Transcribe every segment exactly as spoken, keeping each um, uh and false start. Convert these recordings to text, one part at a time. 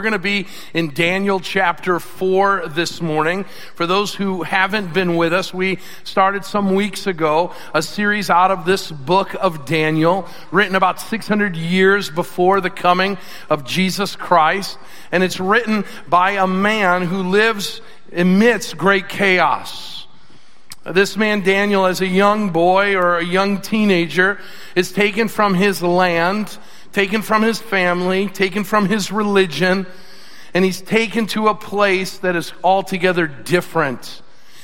We're going to be in Daniel chapter four this morning. For those who haven't been with us, we started some weeks ago a series out of this book of Daniel, written about six hundred years before the coming of Jesus Christ. And it's written by a man who lives amidst great chaos. This man, Daniel, as a young boy or a young teenager, is taken from his land, taken from his family, taken from his religion, and he's taken to a place that is altogether different.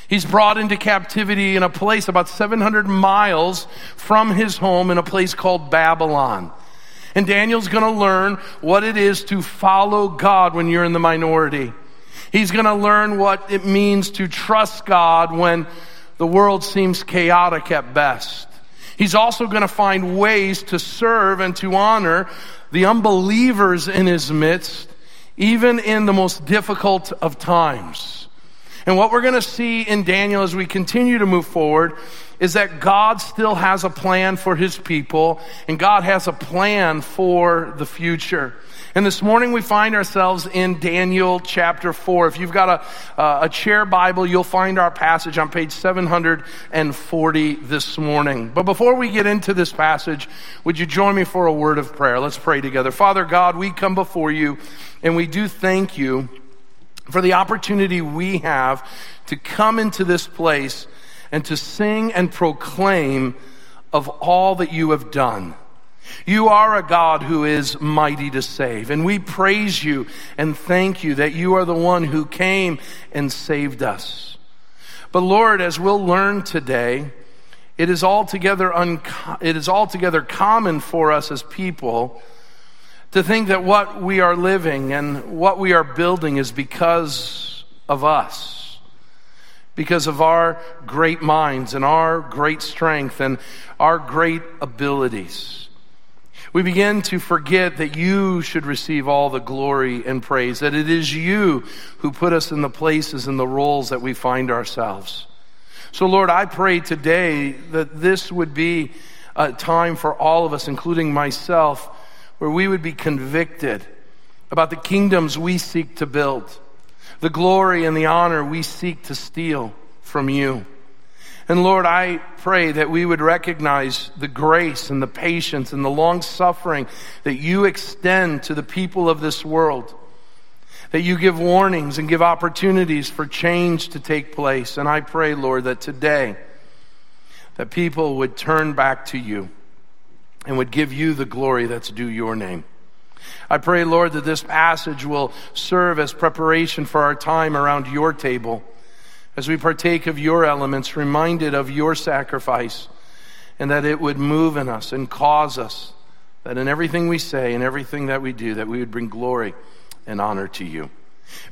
He's brought into captivity in a place about seven hundred miles from his home in a place called Babylon. And Daniel's going to learn what it is to follow God when you're in the minority. He's going to learn what it means to trust God when the world seems chaotic at best. He's also going to find ways to serve and to honor the unbelievers in his midst, even in the most difficult of times. And what we're going to see in Daniel as we continue to move forward is that God still has a plan for his people, and God has a plan for the future. And this morning we find ourselves in Daniel chapter four. If you've got a, uh, a chair Bible, you'll find our passage on page seven hundred forty this morning. But before we get into this passage, would you join me for a word of prayer? Let's pray together. Father God, we come before you, and we do thank you for the opportunity we have to come into this place and to sing and proclaim of all that you have done. You are a God who is mighty to save, and we praise you and thank you that you are the one who came and saved us. But Lord, as we'll learn today, it is altogether unco- it is altogether common for us as people to think that what we are living and what we are building is because of us. Because of our great minds and our great strength and our great abilities. We begin to forget that you should receive all the glory and praise, that it is you who put us in the places and the roles that we find ourselves. So Lord, I pray today that this would be a time for all of us, including myself, where we would be convicted about the kingdoms we seek to build, the glory and the honor we seek to steal from you. And Lord, I pray that we would recognize the grace and the patience and the long suffering that you extend to the people of this world, that you give warnings and give opportunities for change to take place. And I pray, Lord, that today, that people would turn back to you and would give you the glory that's due your name. I pray, Lord, that this passage will serve as preparation for our time around your table, as we partake of your elements, reminded of your sacrifice, and that it would move in us and cause us, that in everything we say and everything that we do, that we would bring glory and honor to you.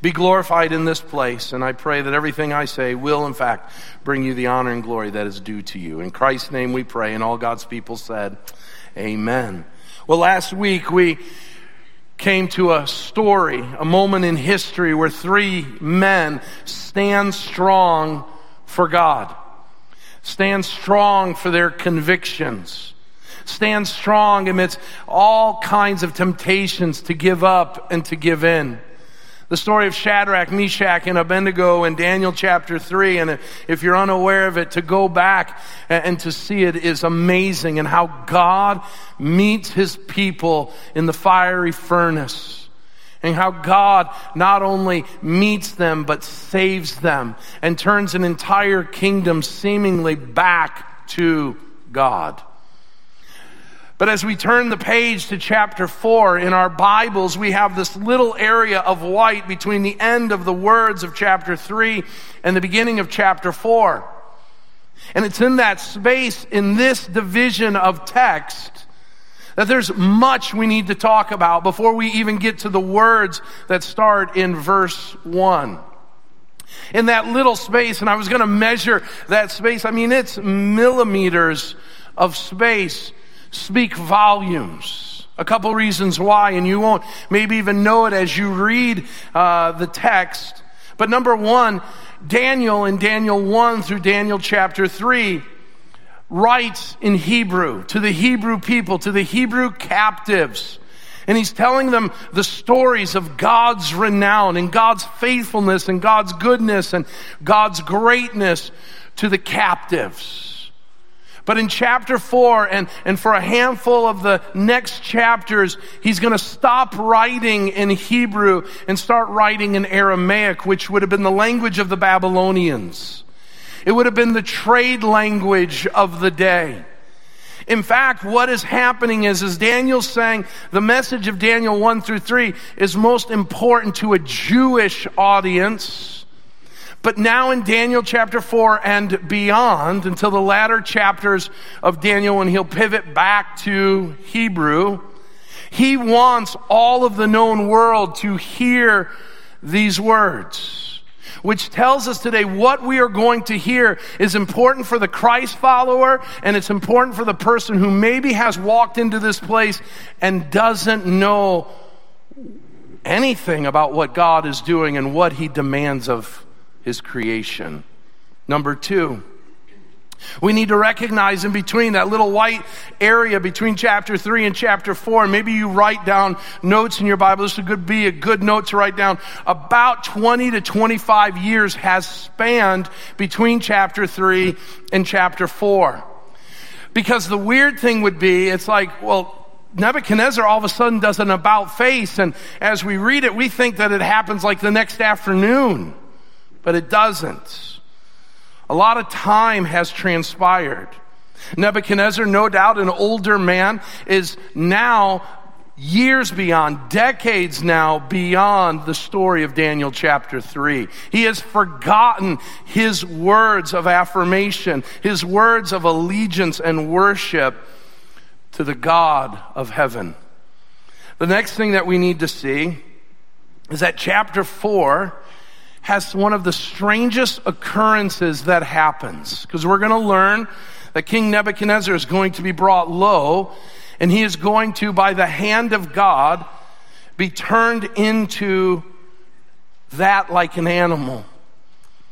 Be glorified in this place, and I pray that everything I say will, in fact, bring you the honor and glory that is due to you. In Christ's name we pray, and all God's people said, amen. Well, last week we came to a story, a moment in history where three men stand strong for God, stand strong for their convictions, stand strong amidst all kinds of temptations to give up and to give in. The story of Shadrach, Meshach, and Abednego in Daniel chapter three, and if you're unaware of it, to go back and to see it is amazing, and how God meets his people in the fiery furnace, and how God not only meets them but saves them and turns an entire kingdom seemingly back to God. But as we turn the page to chapter four in our Bibles, we have this little area of white between the end of the words of chapter three and the beginning of chapter four. And it's in that space, in this division of text, that there's much we need to talk about before we even get to the words that start in verse one. In that little space, and I was going to measure that space, I mean, it's millimeters of space. Speak volumes. A couple reasons why, and you won't maybe even know it as you read uh, the text. But number one, Daniel in Daniel one through Daniel chapter three writes in Hebrew to the Hebrew people, to the Hebrew captives. And he's telling them the stories of God's renown and God's faithfulness and God's goodness and God's greatness to the captives. But in chapter four and, and for a handful of the next chapters, he's going to stop writing in Hebrew and start writing in Aramaic, which would have been the language of the Babylonians. It would have been the trade language of the day. In fact, what is happening is, is Daniel's saying the message of Daniel one through three is most important to a Jewish audience. But now in Daniel chapter four and beyond, until the latter chapters of Daniel, when he'll pivot back to Hebrew, he wants all of the known world to hear these words. Which tells us today what we are going to hear is important for the Christ follower, and it's important for the person who maybe has walked into this place and doesn't know anything about what God is doing and what he demands of his creation. Number two, we need to recognize in between that little white area between chapter three and chapter four, maybe you write down notes in your Bible. This would be a good note to write down. About twenty to twenty-five years has spanned between chapter three and chapter four. Because the weird thing would be, it's like, well, Nebuchadnezzar all of a sudden does an about face, and as we read it, we think that it happens like the next afternoon, but it doesn't. A lot of time has transpired. Nebuchadnezzar, no doubt an older man, is now years beyond, decades now beyond the story of Daniel chapter three. He has forgotten his words of affirmation, his words of allegiance and worship to the God of heaven. The next thing that we need to see is that chapter four has one of the strangest occurrences that happens. Because we're going to learn that King Nebuchadnezzar is going to be brought low, and he is going to, by the hand of God, be turned into that like an animal.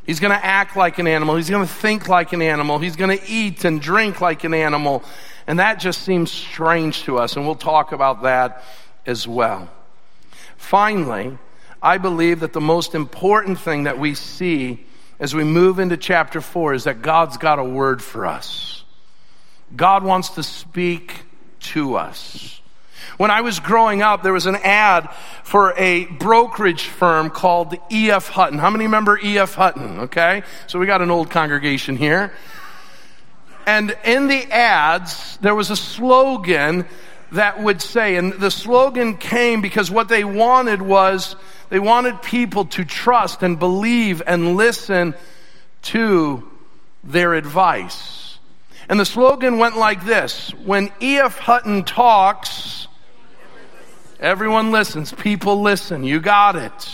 He's going to act like an animal. He's going to think like an animal. He's going to eat and drink like an animal. And that just seems strange to us, and we'll talk about that as well. Finally, I believe that the most important thing that we see as we move into chapter four is that God's got a word for us. God wants to speak to us. When I was growing up, there was an ad for a brokerage firm called E F. Hutton. How many remember E F. Hutton? Okay, so we got an old congregation here. And in the ads, there was a slogan that would say, and the slogan came because what they wanted was, they wanted people to trust and believe and listen to their advice. And the slogan went like this: when E F. Hutton talks, everyone listens. People listen. You got it.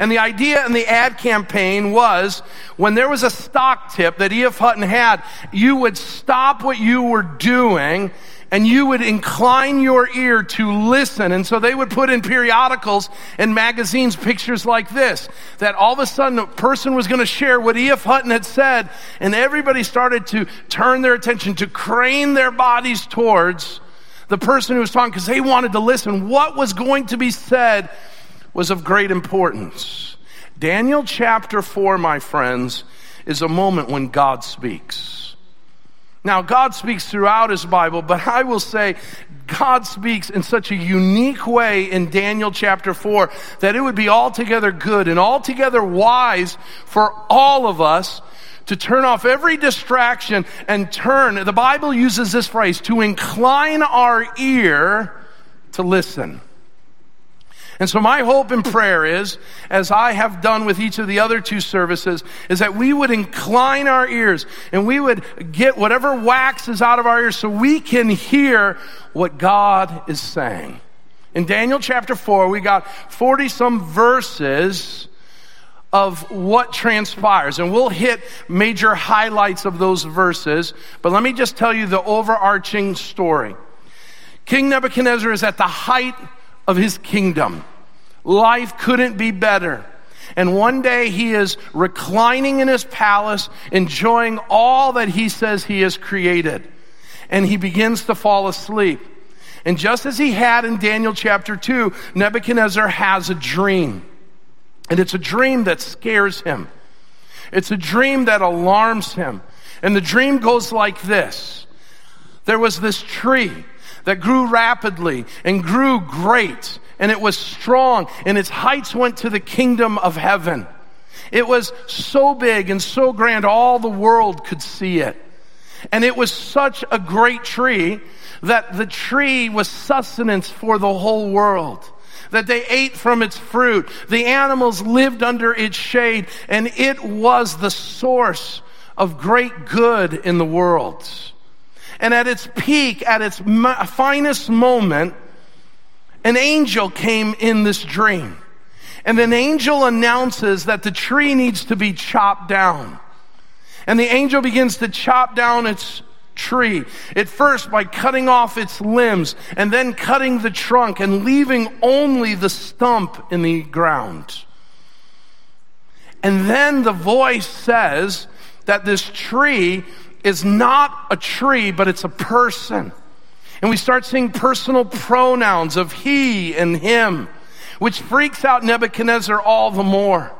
And the idea in the ad campaign was, when there was a stock tip that E F. Hutton had, you would stop what you were doing and you would incline your ear to listen. And so they would put in periodicals and magazines pictures like this, that all of a sudden a person was going to share what E F. Hutton had said, and everybody started to turn their attention, to crane their bodies towards the person who was talking, because they wanted to listen. What was going to be said was of great importance. Daniel chapter four, my friends, is a moment when God speaks. Now, God speaks throughout his Bible, but I will say God speaks in such a unique way in Daniel chapter four that it would be altogether good and altogether wise for all of us to turn off every distraction and turn, the Bible uses this phrase, to incline our ear to listen. And so my hope and prayer is, as I have done with each of the other two services, is that we would incline our ears and we would get whatever wax is out of our ears so we can hear what God is saying. In Daniel chapter four, we got forty-some verses of what transpires. And we'll hit major highlights of those verses, but let me just tell you the overarching story. King Nebuchadnezzar is at the height of his kingdom. Life couldn't be better. And one day he is reclining in his palace, enjoying all that he says he has created. And he begins to fall asleep. And just as he had in Daniel chapter two, Nebuchadnezzar has a dream. And it's a dream that scares him. It's a dream that alarms him. And the dream goes like this. There was this tree that grew rapidly and grew great, and it was strong, and its heights went to the kingdom of heaven. It was so big and so grand, all the world could see it. And it was such a great tree that the tree was sustenance for the whole world, that they ate from its fruit. The animals lived under its shade, and it was the source of great good in the world. And at its peak, at its finest moment, an angel came in this dream. And an angel announces that the tree needs to be chopped down. And the angel begins to chop down its tree. At first by cutting off its limbs and then cutting the trunk and leaving only the stump in the ground. And then the voice says that this tree is not a tree, but it's a person. And we start seeing personal pronouns of he and him, which freaks out Nebuchadnezzar all the more.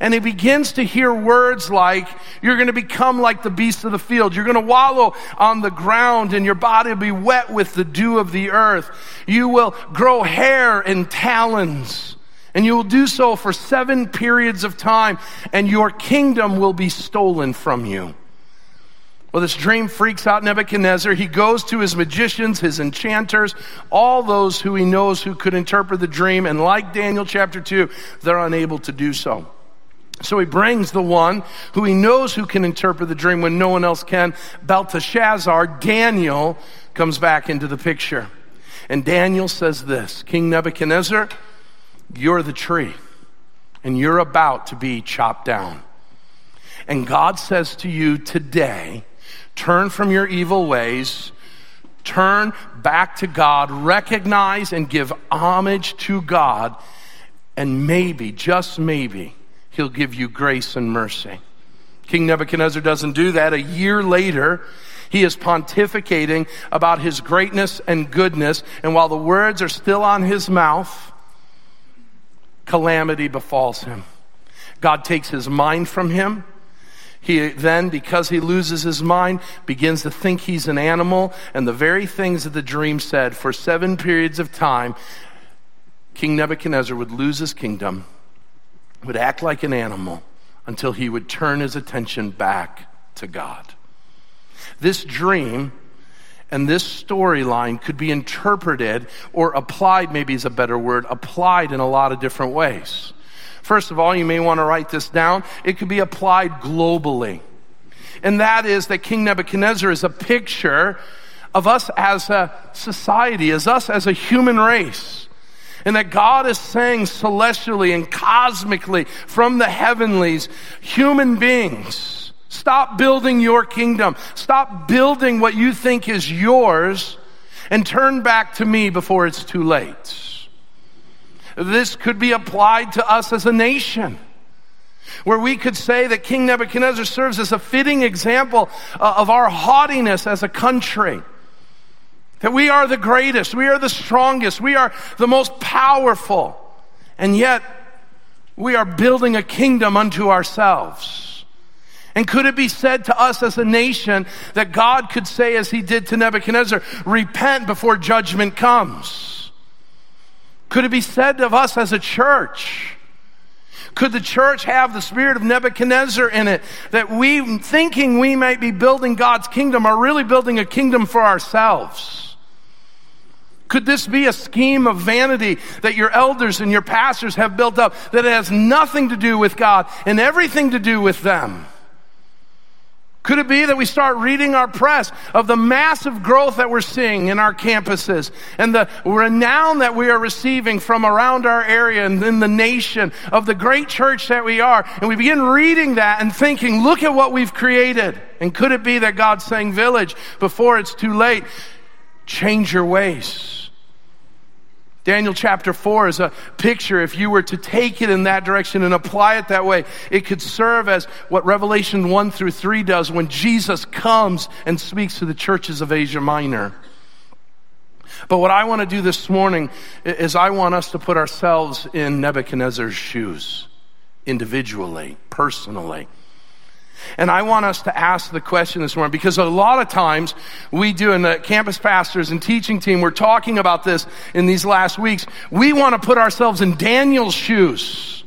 And he begins to hear words like, you're going to become like the beast of the field. You're going to wallow on the ground and your body will be wet with the dew of the earth. You will grow hair and talons. And you will do so for seven periods of time. And your kingdom will be stolen from you. Well, this dream freaks out Nebuchadnezzar. He goes to his magicians, his enchanters, all those who he knows who could interpret the dream. And like Daniel chapter two, they're unable to do so. So he brings the one who he knows who can interpret the dream when no one else can. Belteshazzar, Daniel, comes back into the picture. And Daniel says this, King Nebuchadnezzar, you're the tree, and you're about to be chopped down. And God says to you today, turn from your evil ways, turn back to God, recognize and give homage to God, and maybe, just maybe, he'll give you grace and mercy. King Nebuchadnezzar doesn't do that. A year later, he is pontificating about his greatness and goodness, and while the words are still on his mouth, calamity befalls him. God takes his mind from him. He then, because he loses his mind, begins to think he's an animal, and the very things that the dream said for seven periods of time, King Nebuchadnezzar would lose his kingdom, would act like an animal, until he would turn his attention back to God. This dream and this storyline could be interpreted or applied, maybe is a better word, applied in a lot of different ways. First of all, you may want to write this down. It could be applied globally. And that is that King Nebuchadnezzar is a picture of us as a society, as us as a human race. And that God is saying celestially and cosmically from the heavenlies, human beings, stop building your kingdom. Stop building what you think is yours and turn back to me before it's too late. This could be applied to us as a nation, where we could say that King Nebuchadnezzar serves as a fitting example of our haughtiness as a country. That we are the greatest, we are the strongest, we are the most powerful, and yet we are building a kingdom unto ourselves. And could it be said to us as a nation that God could say as he did to Nebuchadnezzar, repent before judgment comes? Could it be said of us as a church? Could the church have the spirit of Nebuchadnezzar in it? That we, thinking we might be building God's kingdom, are really building a kingdom for ourselves. Could this be a scheme of vanity that your elders and your pastors have built up that has nothing to do with God and everything to do with them? Could it be that we start reading our press of the massive growth that we're seeing in our campuses and the renown that we are receiving from around our area and in the nation of the great church that we are, and we begin reading that and thinking, look at what we've created. And could it be that God's saying, village, before it's too late, change your ways? Daniel chapter four is a picture. If you were to take it in that direction and apply it that way, it could serve as what Revelation one through three does when Jesus comes and speaks to the churches of Asia Minor. But what I want to do this morning is I want us to put ourselves in Nebuchadnezzar's shoes, individually, personally. And I want us to ask the question this morning, because a lot of times we do, in the campus pastors and teaching team, we're talking about this in these last weeks. We want to put ourselves in Daniel's shoes,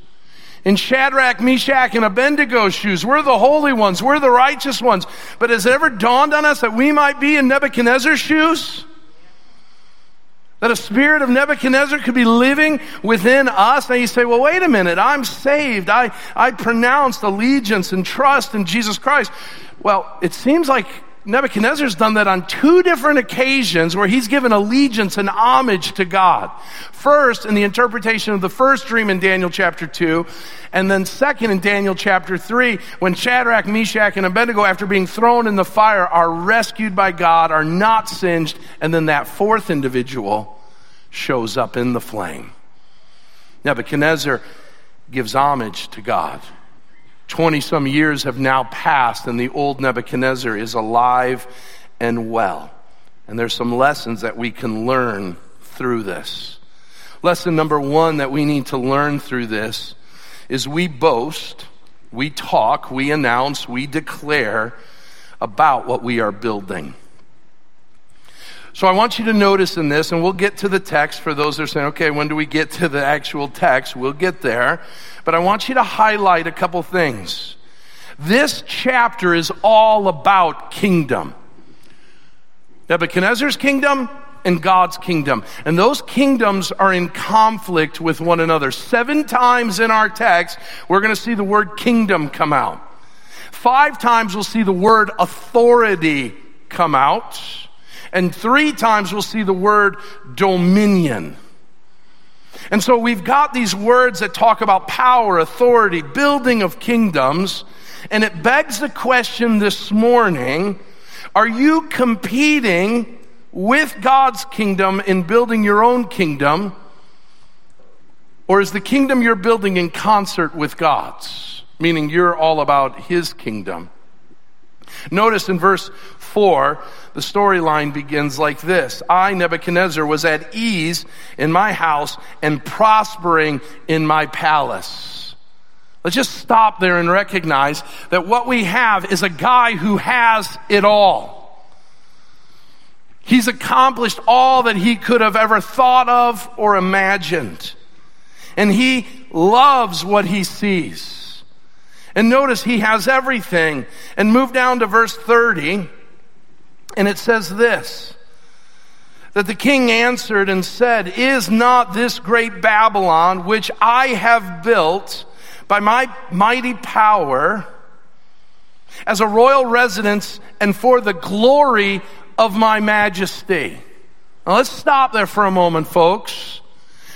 in Shadrach, Meshach, and Abednego's shoes. We're the holy ones. We're the righteous ones. But has it ever dawned on us that we might be in Nebuchadnezzar's shoes? That a spirit of Nebuchadnezzar could be living within us? Now you say, well, wait a minute, I'm saved. I, I pronounced allegiance and trust in Jesus Christ. Well, it seems like Nebuchadnezzar's done that on two different occasions where he's given allegiance and homage to God. First, in the interpretation of the first dream in Daniel chapter two, and then second in Daniel chapter three, when Shadrach, Meshach, and Abednego, after being thrown in the fire, are rescued by God, are not singed, and then that fourth individual shows up in the flame. Nebuchadnezzar gives homage to God. Twenty-some years have now passed, and the old Nebuchadnezzar is alive and well. And there's some lessons that we can learn through this. Lesson number one that we need to learn through this is we boast, we talk, we announce, we declare about what we are building. So I want you to notice in this, and we'll get to the text for those that are saying, okay, when do we get to the actual text? We'll get there. But I want you to highlight a couple things. This chapter is all about kingdom. Nebuchadnezzar's kingdom and God's kingdom. And those kingdoms are in conflict with one another. Seven times in our text, we're going to see the word kingdom come out. Five times we'll see the word authority come out. And three times we'll see the word dominion. And so we've got these words that talk about power, authority, building of kingdoms. And it begs the question this morning, are you competing with God's kingdom in building your own kingdom? Or is the kingdom you're building in concert with God's? Meaning you're all about His kingdom. Notice in verse four, the storyline begins like this. I, Nebuchadnezzar, was at ease in my house and prospering in my palace. Let's just stop there and recognize that what we have is a guy who has it all. He's accomplished all that he could have ever thought of or imagined. And he loves what he sees. And notice he has everything. And move down to verse thirty, and it says this, that the king answered and said, is not this great Babylon, which I have built by my mighty power, as a royal residence and for the glory of my majesty? Now let's stop there for a moment, folks.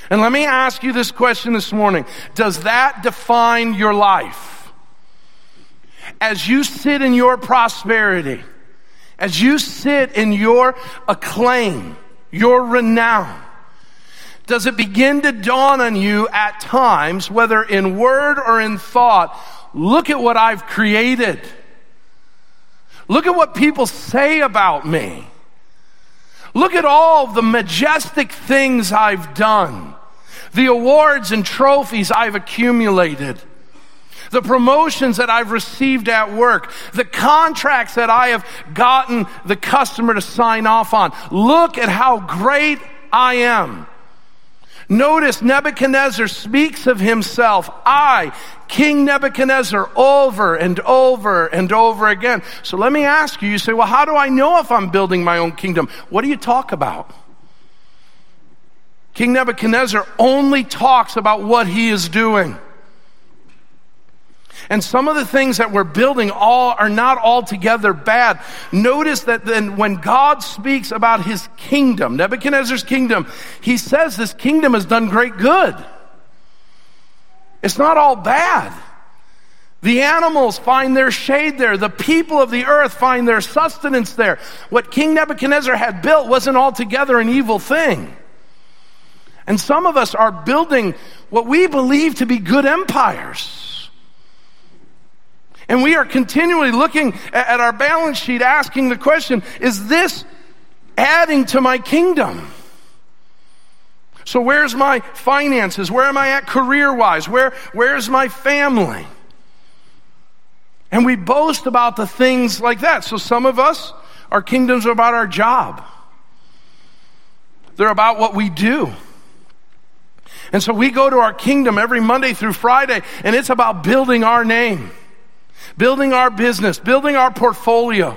And let me ask you this question this morning. Does that define your life? As you sit in your prosperity, as you sit in your acclaim, your renown, does it begin to dawn on you at times, whether in word or in thought, look at what I've created. Look at what people say about me. Look at all the majestic things I've done, the awards and trophies I've accumulated, the promotions that I've received at work, the contracts that I have gotten the customer to sign off on. Look at how great I am. Notice Nebuchadnezzar speaks of himself, I, King Nebuchadnezzar, over and over and over again. So let me ask you, you say, well, how do I know if I'm building my own kingdom? What do you talk about? King Nebuchadnezzar only talks about what he is doing. And some of the things that we're building all are not altogether bad. Notice that then when God speaks about his kingdom, Nebuchadnezzar's kingdom, he says this kingdom has done great good. It's not all bad. The animals find their shade there. The people of the earth find their sustenance there. What King Nebuchadnezzar had built wasn't altogether an evil thing. And some of us are building what we believe to be good empires. And we are continually looking at our balance sheet asking the question, is this adding to my kingdom? So where's my finances? Where am I at career-wise? Where, where's my family? And we boast about the things like that. So some of us, our kingdoms are about our job. They're about what we do. And so we go to our kingdom every Monday through Friday, and it's about building our name, building our business, building our portfolio.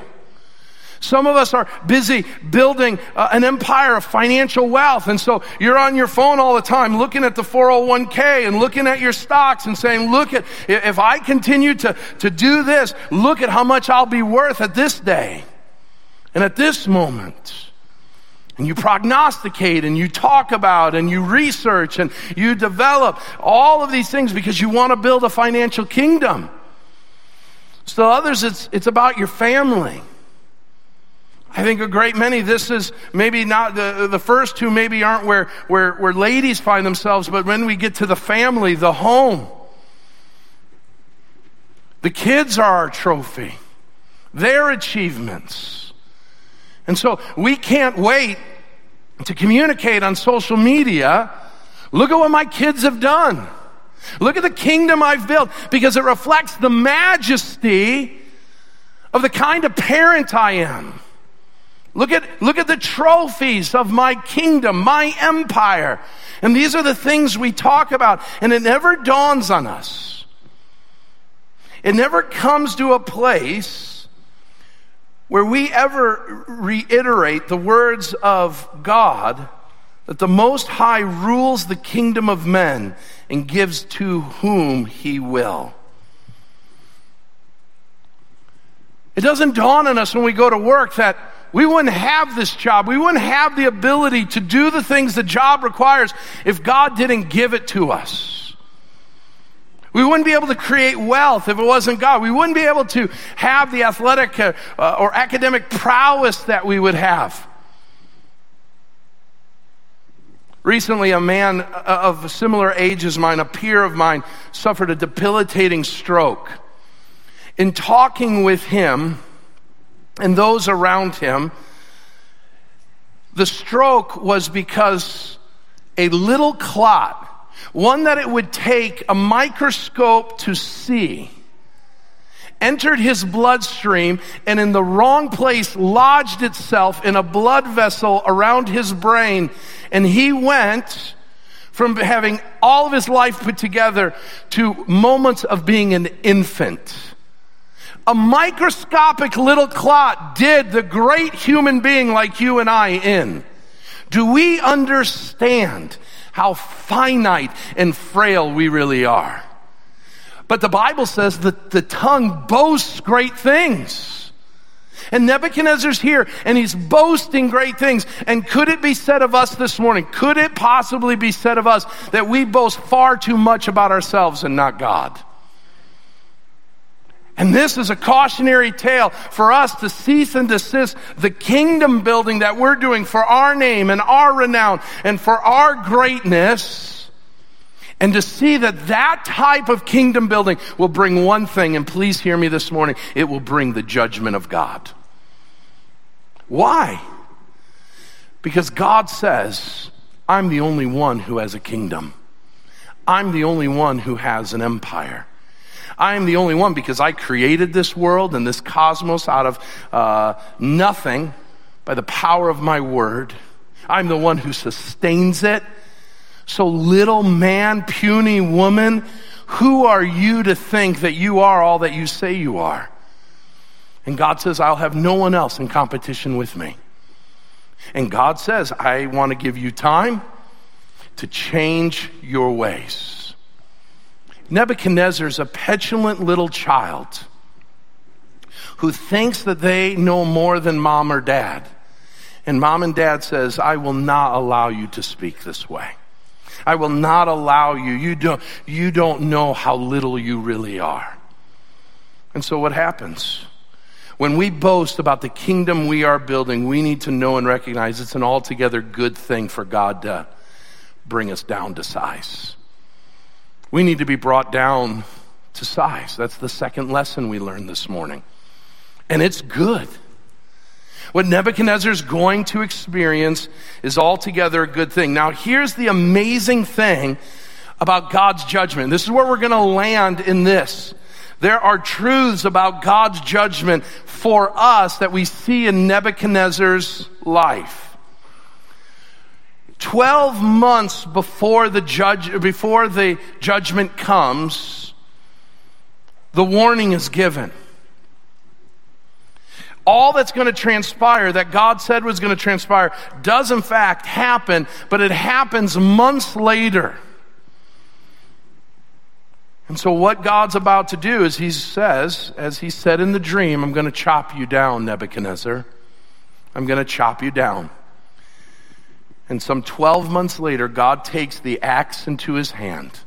Some of us are busy building uh, an empire of financial wealth, and so you're on your phone all the time looking at the four oh one k and looking at your stocks and saying, look at, if I continue to, to do this, look at how much I'll be worth at this day and at this moment. And you prognosticate and you talk about and you research and you develop all of these things because you want to build a financial kingdom. So others, it's it's about your family. I think a great many, this is maybe not, the, the first two maybe aren't where, where, where ladies find themselves, but when we get to the family, the home, the kids are our trophy, their achievements. And so we can't wait to communicate on social media, look at what my kids have done. Look at the kingdom I've built, because it reflects the majesty of the kind of parent I am. Look at look at the trophies of my kingdom, my empire. And these are the things we talk about. And it never dawns on us. It never comes to a place where we ever reiterate the words of God that the Most High rules the kingdom of men and gives to whom he will. It doesn't dawn on us when we go to work that we wouldn't have this job. We wouldn't have the ability to do the things the job requires if God didn't give it to us. We wouldn't be able to create wealth if it wasn't God. We wouldn't be able to have the athletic uh, or academic prowess that we would have. Recently, a man of a similar age as mine, a peer of mine, suffered a debilitating stroke. In talking with him and those around him, the stroke was because a little clot, one that it would take a microscope to see, entered his bloodstream and in the wrong place lodged itself in a blood vessel around his brain, and he went from having all of his life put together to moments of being an infant. A microscopic little clot did the great human being like you and I in. Do we understand how finite and frail we really are? But the Bible says that the tongue boasts great things. And Nebuchadnezzar's here, and he's boasting great things. And could it be said of us this morning, could it possibly be said of us that we boast far too much about ourselves and not God? And this is a cautionary tale for us to cease and desist the kingdom building that we're doing for our name and our renown and for our greatness, and to see that that type of kingdom building will bring one thing, and please hear me this morning, it will bring the judgment of God. Why? Because God says, I'm the only one who has a kingdom. I'm the only one who has an empire. I am the only one, because I created this world and this cosmos out of uh, nothing by the power of my word. I'm the one who sustains it. So little man, puny woman, who are you to think that you are all that you say you are? And God says, I'll have no one else in competition with me. And God says, I want to give you time to change your ways. Nebuchadnezzar's a petulant little child who thinks that they know more than mom or dad. And mom and dad says, I will not allow you to speak this way. I will not allow you. You don't, you don't know how little you really are. And so what happens? When we boast about the kingdom we are building, we need to know and recognize it's an altogether good thing for God to bring us down to size. We need to be brought down to size. That's the second lesson we learned this morning. And it's good. What Nebuchadnezzar is going to experience is altogether a good thing. Now, here's the amazing thing about God's judgment. This is where we're going to land in this. There are truths about God's judgment for us that we see in Nebuchadnezzar's life. Twelve months before the judge, before the judgment comes, the warning is given. All that's going to transpire, that God said was going to transpire, does in fact happen, but it happens months later. And so what God's about to do is he says, as he said in the dream, I'm going to chop you down, Nebuchadnezzar. I'm going to chop you down. And some twelve months later, God takes the axe into his hand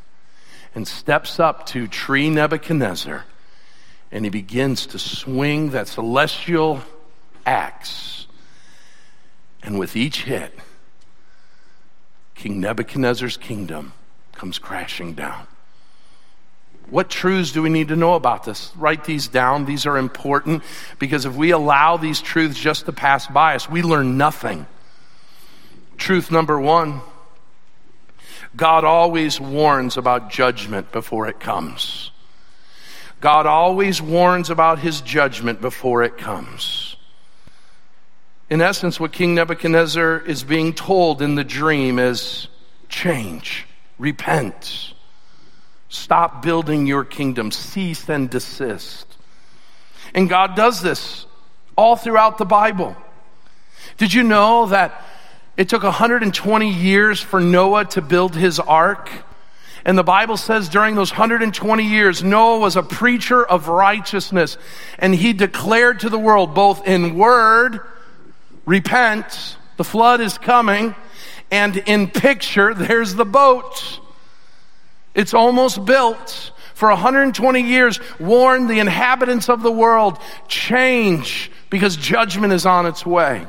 and steps up to tree Nebuchadnezzar, and he begins to swing that celestial axe. And with each hit, King Nebuchadnezzar's kingdom comes crashing down. What truths do we need to know about this? Write these down. These are important, because if we allow these truths just to pass by us, we learn nothing. Truth number one, God always warns about judgment before it comes. God always warns about his judgment before it comes. In essence, what King Nebuchadnezzar is being told in the dream is change, repent. Stop building your kingdom. Cease and desist. And God does this all throughout the Bible. Did you know that it took one hundred twenty years for Noah to build his ark? And the Bible says during those one hundred twenty years, Noah was a preacher of righteousness, and he declared to the world, both in word, repent, the flood is coming, and in picture, there's the boat. It's almost built. For one hundred twenty years, warn the inhabitants of the world, change, because judgment is on its way.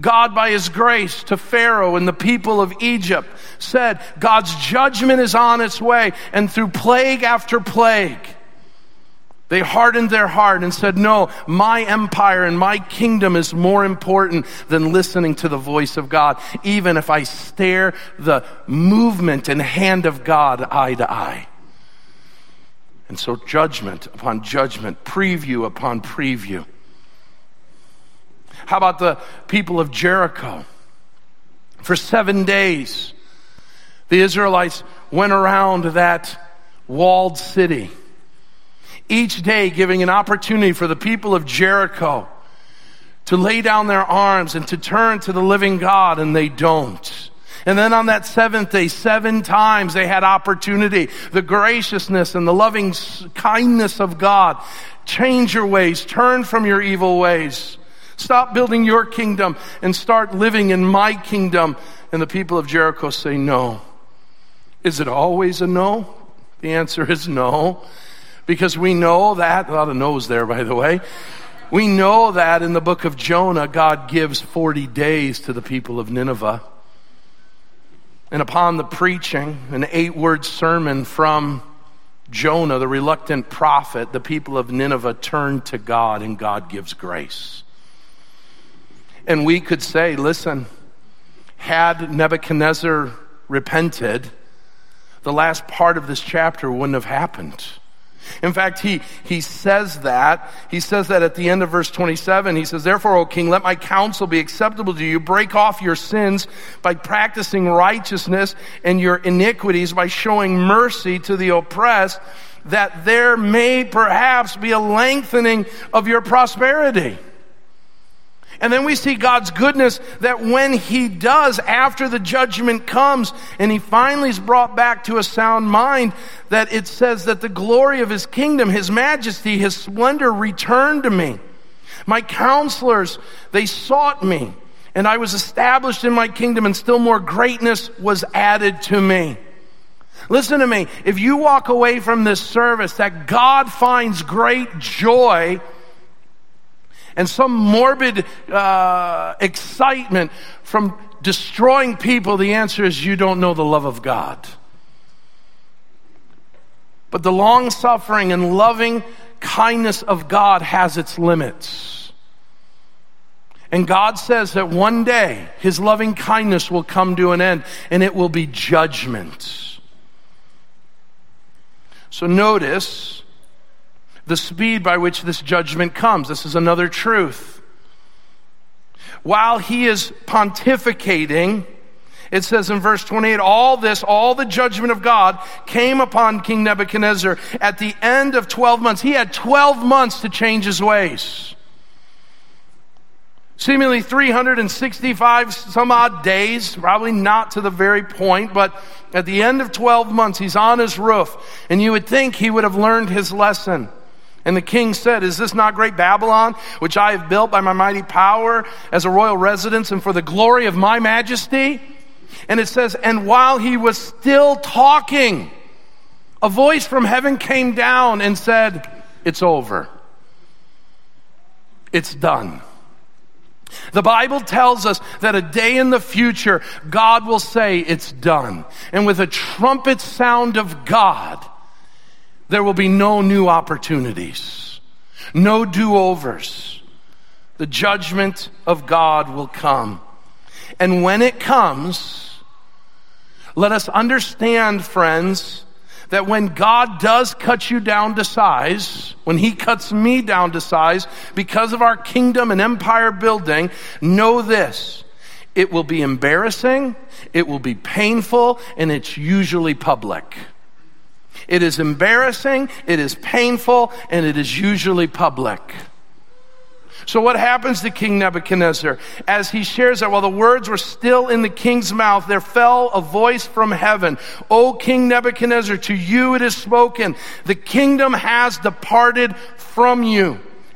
God, by his grace to Pharaoh and the people of Egypt, said God's judgment is on its way, and through plague after plague, they hardened their heart and said, no, my empire and my kingdom is more important than listening to the voice of God, even if I stare the movement and hand of God eye to eye. And so judgment upon judgment, preview upon preview. How about the people of Jericho? For seven days, the Israelites went around that walled city, each day giving an opportunity for the people of Jericho to lay down their arms and to turn to the living God, and they don't. And then on that seventh day, seven times they had opportunity. The graciousness and the loving kindness of God. Change your ways, turn from your evil ways. Stop building your kingdom and start living in my kingdom. And the people of Jericho say no. Is it always a no? The answer is no. Because we know that, a lot of no's there, by the way. We know that in the book of Jonah, God gives forty days to the people of Nineveh. And upon the preaching, an eight-word sermon from Jonah, the reluctant prophet, the people of Nineveh turn to God, and God gives grace. And we could say, listen, had Nebuchadnezzar repented, the last part of this chapter wouldn't have happened. In fact, he, he says that. He says that at the end of verse twenty-seven. He says, therefore, O king, let my counsel be acceptable to you. Break off your sins by practicing righteousness, and your iniquities by showing mercy to the oppressed, that there may perhaps be a lengthening of your prosperity. And then we see God's goodness, that when he does, after the judgment comes, and he finally is brought back to a sound mind, that it says that the glory of his kingdom, his majesty, his splendor returned to me. My counselors, they sought me, and I was established in my kingdom, and still more greatness was added to me. Listen to me. If you walk away from this service, that God finds great joy and some morbid uh, excitement from destroying people, the answer is you don't know the love of God. But the long-suffering and loving kindness of God has its limits. And God says that one day his loving kindness will come to an end, and it will be judgment. So notice the speed by which this judgment comes. This is another truth. While he is pontificating, it says in verse twenty-eight, all this, all the judgment of God came upon King Nebuchadnezzar at the end of twelve months. He had twelve months to change his ways. Seemingly three hundred sixty-five some odd days, probably not to the very point, but at the end of twelve months, he's on his roof, and you would think he would have learned his lesson. And the king said, is this not great Babylon, which I have built by my mighty power as a royal residence and for the glory of my majesty? And it says, and while he was still talking, a voice from heaven came down and said, it's over. It's done. The Bible tells us that a day in the future, God will say, it's done. And with a trumpet sound of God, there will be no new opportunities, no do-overs. The judgment of God will come. And when it comes, let us understand, friends, that when God does cut you down to size, when he cuts me down to size because of our kingdom and empire building, know this, it will be embarrassing, it will be painful, and it's usually public. It is embarrassing, it is painful, and it is usually public. So what happens to King Nebuchadnezzar? As he shares that, while the words were still in the king's mouth, there fell a voice from heaven. O King Nebuchadnezzar, to you it is spoken. The kingdom has departed from you.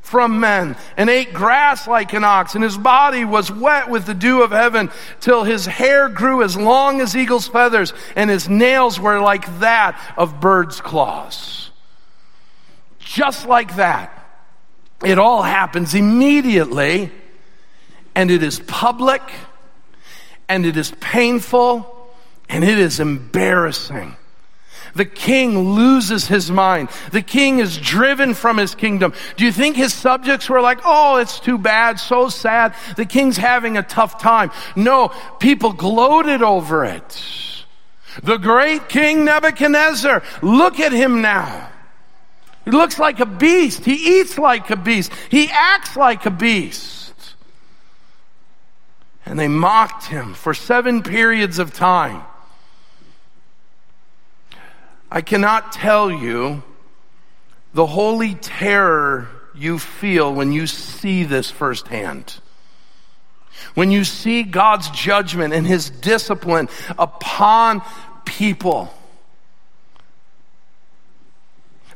from men, and ate grass like an ox, and his body was wet with the dew of heaven, till his hair grew as long as eagle's feathers, and his nails were like that of birds' claws. Just like that, it all happens immediately, and it is public, and it is painful, and it is embarrassing. The king loses his mind. The king is driven from his kingdom. Do you think his subjects were like, oh, it's too bad, so sad. The king's having a tough time. No, people gloated over it. The great King Nebuchadnezzar, look at him now. He looks like a beast. He eats like a beast. He acts like a beast. And they mocked him for seven periods of time. I cannot tell you the holy terror you feel when you see this firsthand. When you see God's judgment and his discipline upon people.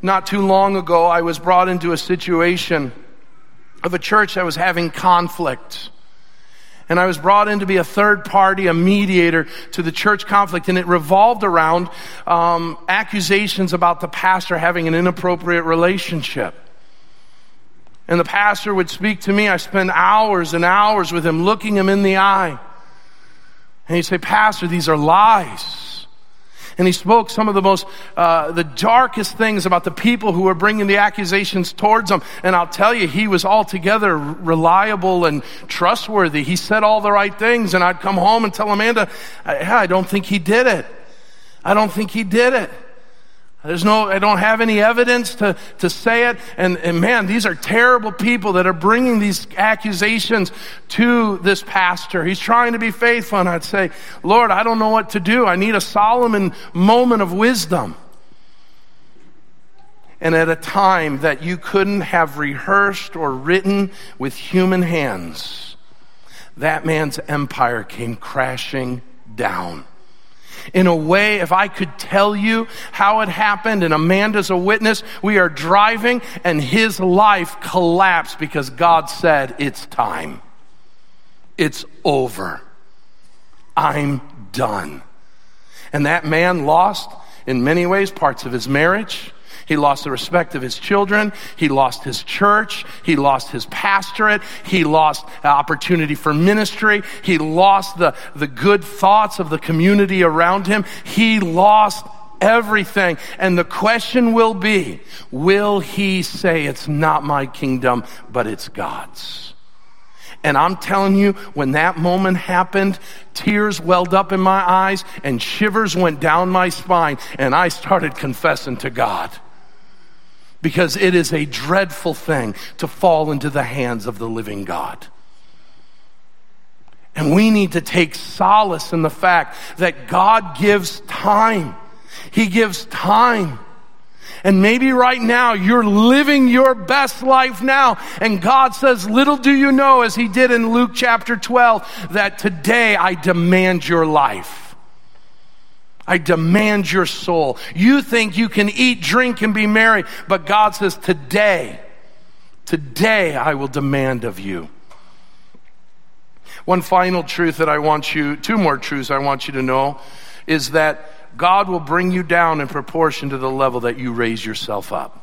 Not too long ago, I was brought into a situation of a church that was having conflict. And I was brought in to be a third party, a mediator to the church conflict. And it revolved around um, accusations about the pastor having an inappropriate relationship. And the pastor would speak to me. I spent hours and hours with him, looking him in the eye. And he'd say, Pastor, these are lies. And he spoke some of the most, uh, the darkest things about the people who were bringing the accusations towards him. And I'll tell you, he was altogether reliable and trustworthy. He said all the right things. And I'd come home and tell Amanda, I, I don't think he did it. I don't think he did it. There's no, I don't have any evidence to, to say it. And, and man, these are terrible people that are bringing these accusations to this pastor. He's trying to be faithful. And I'd say, Lord, I don't know what to do. I need a Solomon moment of wisdom. And at a time that you couldn't have rehearsed or written with human hands, that man's empire came crashing down. In a way, if I could tell you how it happened, and Amanda's a witness, we are driving, and his life collapsed because God said, it's time. It's over. I'm done. And that man lost, in many ways, parts of his marriage. He lost the respect of his children. He lost his church. He lost his pastorate. He lost opportunity for ministry. He lost the, the good thoughts of the community around him. He lost everything. And the question will be, will he say, it's not my kingdom, but it's God's? And I'm telling you, when that moment happened, tears welled up in my eyes and shivers went down my spine, and I started confessing to God. Because it is a dreadful thing to fall into the hands of the living God. And we need to take solace in the fact that God gives time. He gives time. And maybe right now you're living your best life now. And God says, little do you know, as he did in Luke chapter twelve, that today I demand your life. I demand your soul. You think you can eat, drink, and be merry, but God says, today, today I will demand of you. One final truth that I want you, two more truths I want you to know, is that God will bring you down in proportion to the level that you raise yourself up.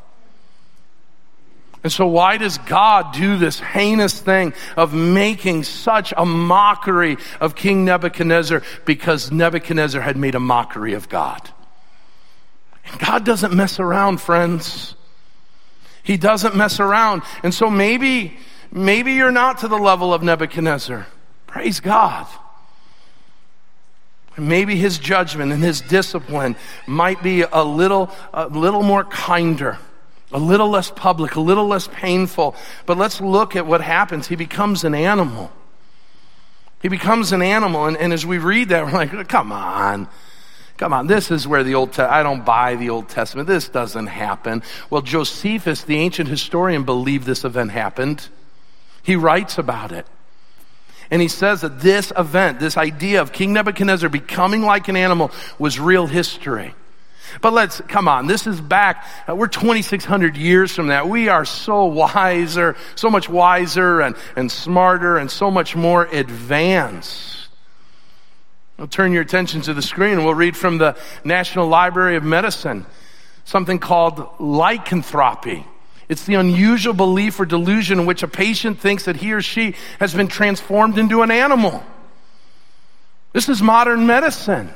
And so why does God do this heinous thing of making such a mockery of King Nebuchadnezzar? Because Nebuchadnezzar had made a mockery of God. And God doesn't mess around, friends. He doesn't mess around. And so maybe, maybe you're not to the level of Nebuchadnezzar. Praise God. Maybe his judgment and his discipline might be a little, a little more kinder. A little less public, a little less painful. But let's look at what happens. He becomes an animal. He becomes an animal. And, and as we read that, we're like, come on. Come on. This is where the Old Testament, I don't buy the Old Testament. This doesn't happen. Well, Josephus, the ancient historian, believed this event happened. He writes about it. And he says that this event, this idea of King Nebuchadnezzar becoming like an animal, was real history. But let's, come on, this is back, we're twenty-six hundred years from that. We are so wiser, so much wiser and, and smarter and so much more advanced. I'll turn your attention to the screen and we'll read from the National Library of Medicine, something called lycanthropy. It's the unusual belief or delusion in which a patient thinks that he or she has been transformed into an animal. This is modern medicine.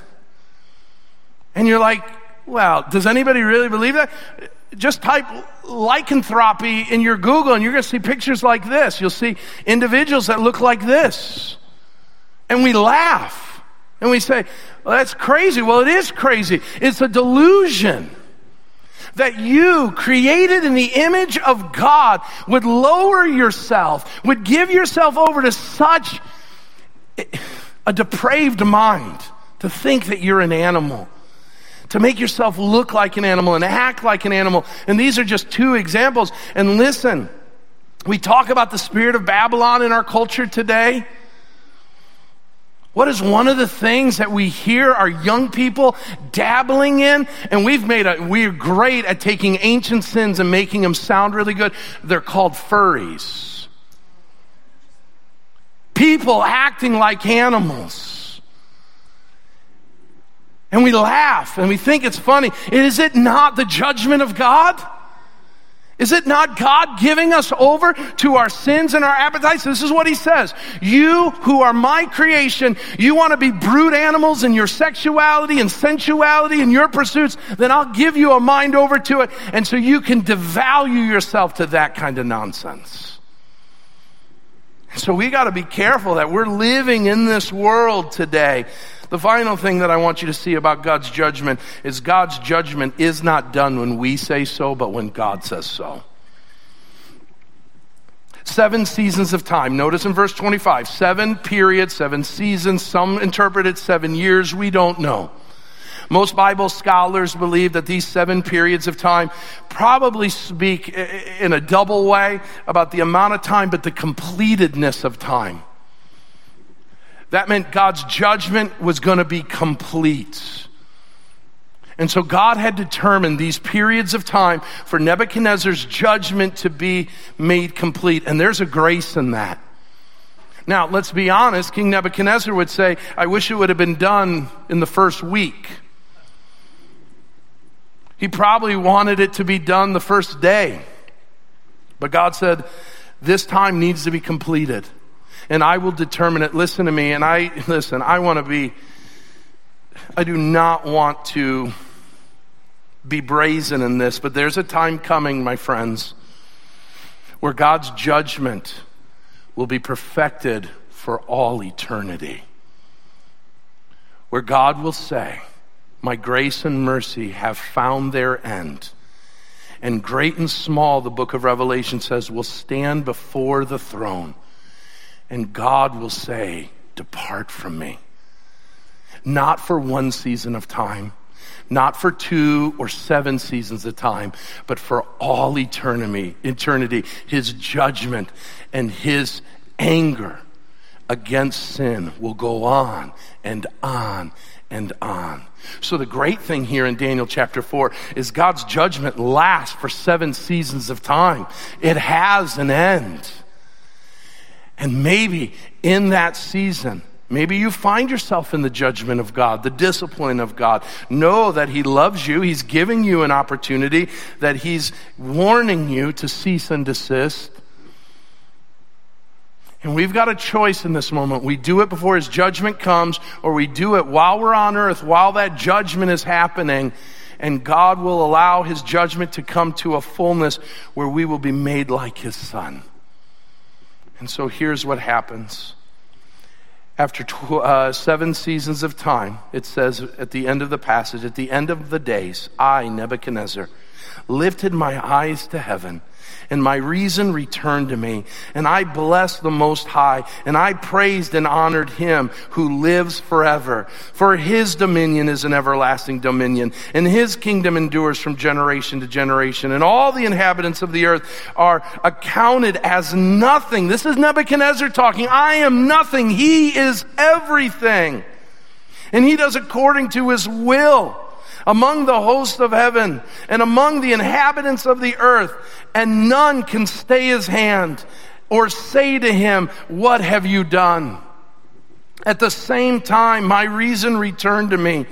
And you're like, well, does anybody really believe that? Just type lycanthropy in your Google and you're going to see pictures like this. You'll see individuals that look like this. And we laugh. And we say, well, that's crazy. Well, it is crazy. It's a delusion that you, created in the image of God, would lower yourself, would give yourself over to such a depraved mind to think that you're an animal. To make yourself look like an animal and act like an animal. And these are just two examples. And listen, we talk about the spirit of Babylon in our culture today. What is one of the things that we hear our young people dabbling in? And we've made a, we're great at taking ancient sins and making them sound really good. They're called furries. People acting like animals. And we laugh and we think it's funny. Is it not the judgment of God? Is it not God giving us over to our sins and our appetites? This is what he says. You who are my creation, you want to be brute animals in your sexuality and sensuality and your pursuits, then I'll give you a mind over to it. And so you can devalue yourself to that kind of nonsense. So we got to be careful that we're living in this world today. The final thing that I want you to see about God's judgment is God's judgment is not done when we say so, but when God says so. Seven seasons of time. Notice in verse twenty-five, seven periods, seven seasons. Some interpret it seven years. We don't know. Most Bible scholars believe that these seven periods of time probably speak in a double way about the amount of time, but the completedness of time. That meant God's judgment was going to be complete. And so God had determined these periods of time for Nebuchadnezzar's judgment to be made complete. And there's a grace in that. Now, let's be honest. King Nebuchadnezzar would say, I wish it would have been done in the first week. He probably wanted it to be done the first day. But God said, this time needs to be completed. And I will determine it. Listen to me. And I, listen, I want to be, I do not want to be brazen in this, but there's a time coming, my friends, where God's judgment will be perfected for all eternity. Where God will say, my grace and mercy have found their end. And great and small, the book of Revelation says, will stand before the throne. And God will say, depart from me. Not for one season of time, not for two or seven seasons of time, but for all eternity, eternity, his judgment and his anger against sin will go on and on and on. So the great thing here in Daniel chapter four is God's judgment lasts for seven seasons of time. It has an end. And maybe in that season, maybe you find yourself in the judgment of God, the discipline of God. Know that he loves you. He's giving you an opportunity, that he's warning you to cease and desist. And we've got a choice in this moment. We do it before his judgment comes, or we do it while we're on earth, while that judgment is happening, and God will allow his judgment to come to a fullness where we will be made like his son. And so here's what happens. After tw- uh, seven seasons of time, it says at the end of the passage, at the end of the days, I, Nebuchadnezzar, lifted my eyes to heaven, and my reason returned to me, and I blessed the Most High, and I praised and honored him who lives forever. For his dominion is an everlasting dominion, and his kingdom endures from generation to generation, and all the inhabitants of the earth are accounted as nothing. This is Nebuchadnezzar talking. I am nothing. He is everything. And he does according to his will among the hosts of heaven and among the inhabitants of the earth, and none can stay his hand or say to him, what have you done? At the same time, my reason returned to me,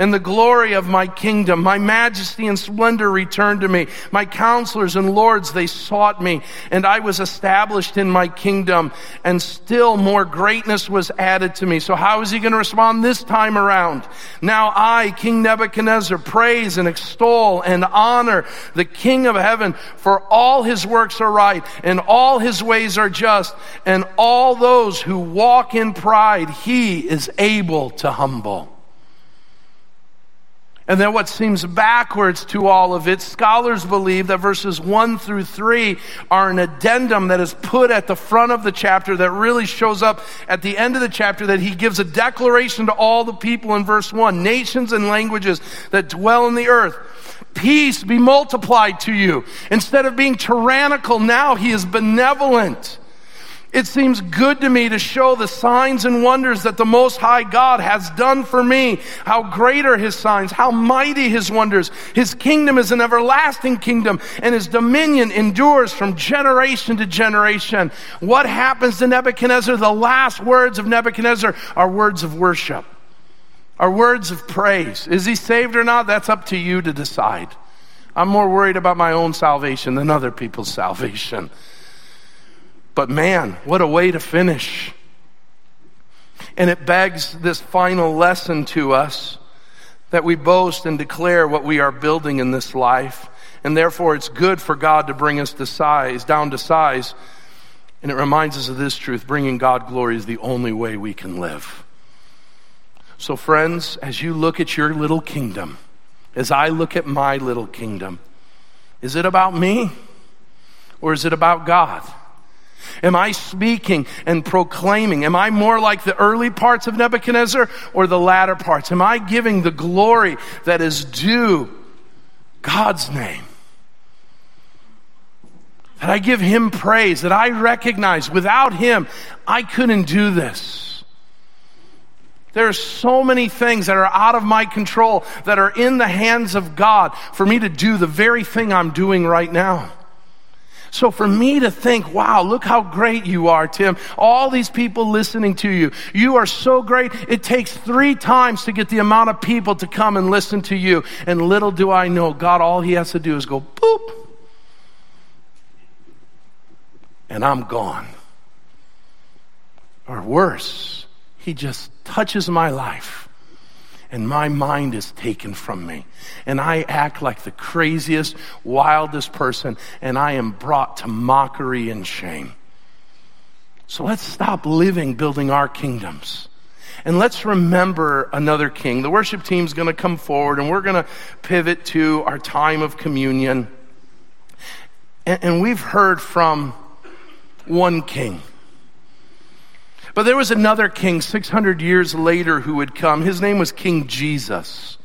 and the glory of my kingdom, my majesty and splendor returned to me. My counselors and lords, they sought me, and I was established in my kingdom, and still more greatness was added to me. So how is he going to respond this time around? Now I, King Nebuchadnezzar, praise and extol and honor the King of heaven, for all his works are right, and all his ways are just, and all those who walk in pride, he is able to humble. And then what seems backwards to all of it, scholars believe that verses one through three are an addendum that is put at the front of the chapter that really shows up at the end of the chapter, that he gives a declaration to all the people in verse one, nations and languages that dwell in the earth. Peace be multiplied to you. Instead of being tyrannical, now he is benevolent. It seems good to me to show the signs and wonders that the Most High God has done for me. How great are his signs, how mighty his wonders. His kingdom is an everlasting kingdom, and his dominion endures from generation to generation. What happens to Nebuchadnezzar? The last words of Nebuchadnezzar are words of worship, are words of praise. Is he saved or not? That's up to you to decide. I'm more worried about my own salvation than other people's salvation. But man, what a way to finish. And it begs this final lesson to us, that we boast and declare what we are building in this life. And therefore it's good for God to bring us to size, down to size. And it reminds us of this truth: bringing God glory is the only way we can live. So friends, as you look at your little kingdom, as I look at my little kingdom, is it about me or is it about God? Am I speaking and proclaiming? Am I more like the early parts of Nebuchadnezzar or the latter parts? Am I giving the glory that is due God's name? That I give him praise, that I recognize without him, I couldn't do this. There are so many things that are out of my control that are in the hands of God for me to do the very thing I'm doing right now. So for me to think, wow, look how great you are, Tim. All these people listening to you. You are so great. It takes three times to get the amount of people to come and listen to you. And little do I know, God, all he has to do is go, boop. And I'm gone. Or worse, he just touches my life. And my mind is taken from me. And I act like the craziest, wildest person, and I am brought to mockery and shame. So let's stop living, building our kingdoms. And let's remember another king. The worship team's gonna come forward, and we're gonna pivot to our time of communion. And, and we've heard from one king. But there was another king six hundred years later who would come. His name was King Jesus.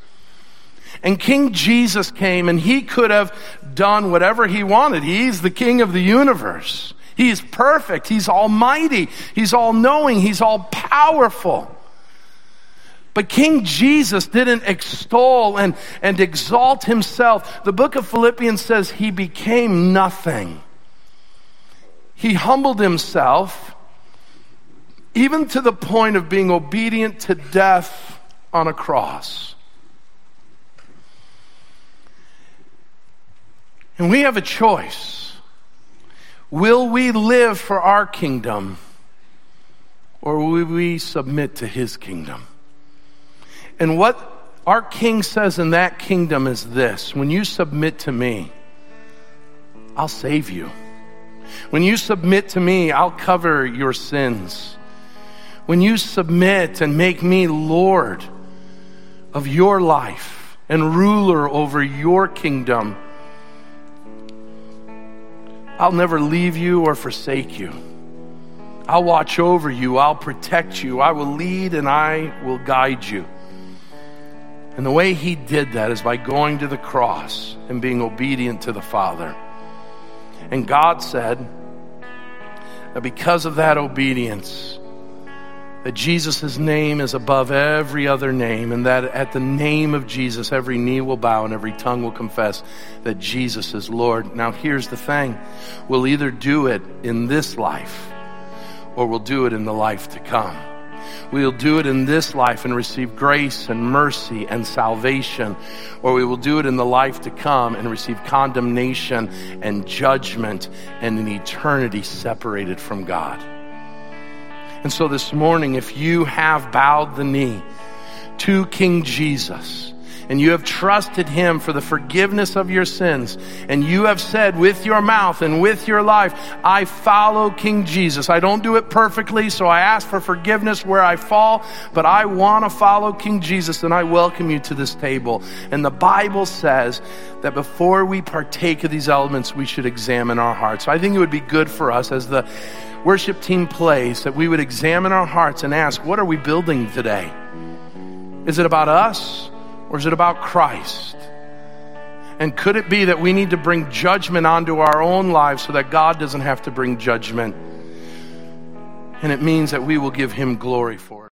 And King Jesus came, and he could have done whatever he wanted. He's the king of the universe. He's perfect. He's almighty. He's all-knowing. He's all-powerful. But King Jesus didn't extol and, and exalt himself. The book of Philippians says he became nothing. He humbled himself, even to the point of being obedient to death on a cross. And we have a choice. Will we live for our kingdom, or will we submit to his kingdom? And what our king says in that kingdom is this: when you submit to me, I'll save you. When you submit to me, I'll cover your sins. When you submit and make me Lord of your life and ruler over your kingdom, I'll never leave you or forsake you. I'll watch over you. I'll protect you. I will lead and I will guide you. And the way he did that is by going to the cross and being obedient to the Father. And God said that because of that obedience, that Jesus' name is above every other name, and that at the name of Jesus, every knee will bow and every tongue will confess that Jesus is Lord. Now here's the thing. We'll either do it in this life, or we'll do it in the life to come. We'll do it in this life and receive grace and mercy and salvation, or we will do it in the life to come and receive condemnation and judgment and an eternity separated from God. And so this morning, if you have bowed the knee to King Jesus, and you have trusted him for the forgiveness of your sins, and you have said with your mouth and with your life, I follow King Jesus. I don't do it perfectly, so I ask for forgiveness where I fall, but I want to follow King Jesus, and I welcome you to this table. And the Bible says that before we partake of these elements, we should examine our hearts. So I think it would be good for us as the worship team plays, that we would examine our hearts and ask, what are we building today? Is it about us, or is it about Christ? And could it be that we need to bring judgment onto our own lives so that God doesn't have to bring judgment? And it means that we will give him glory for it.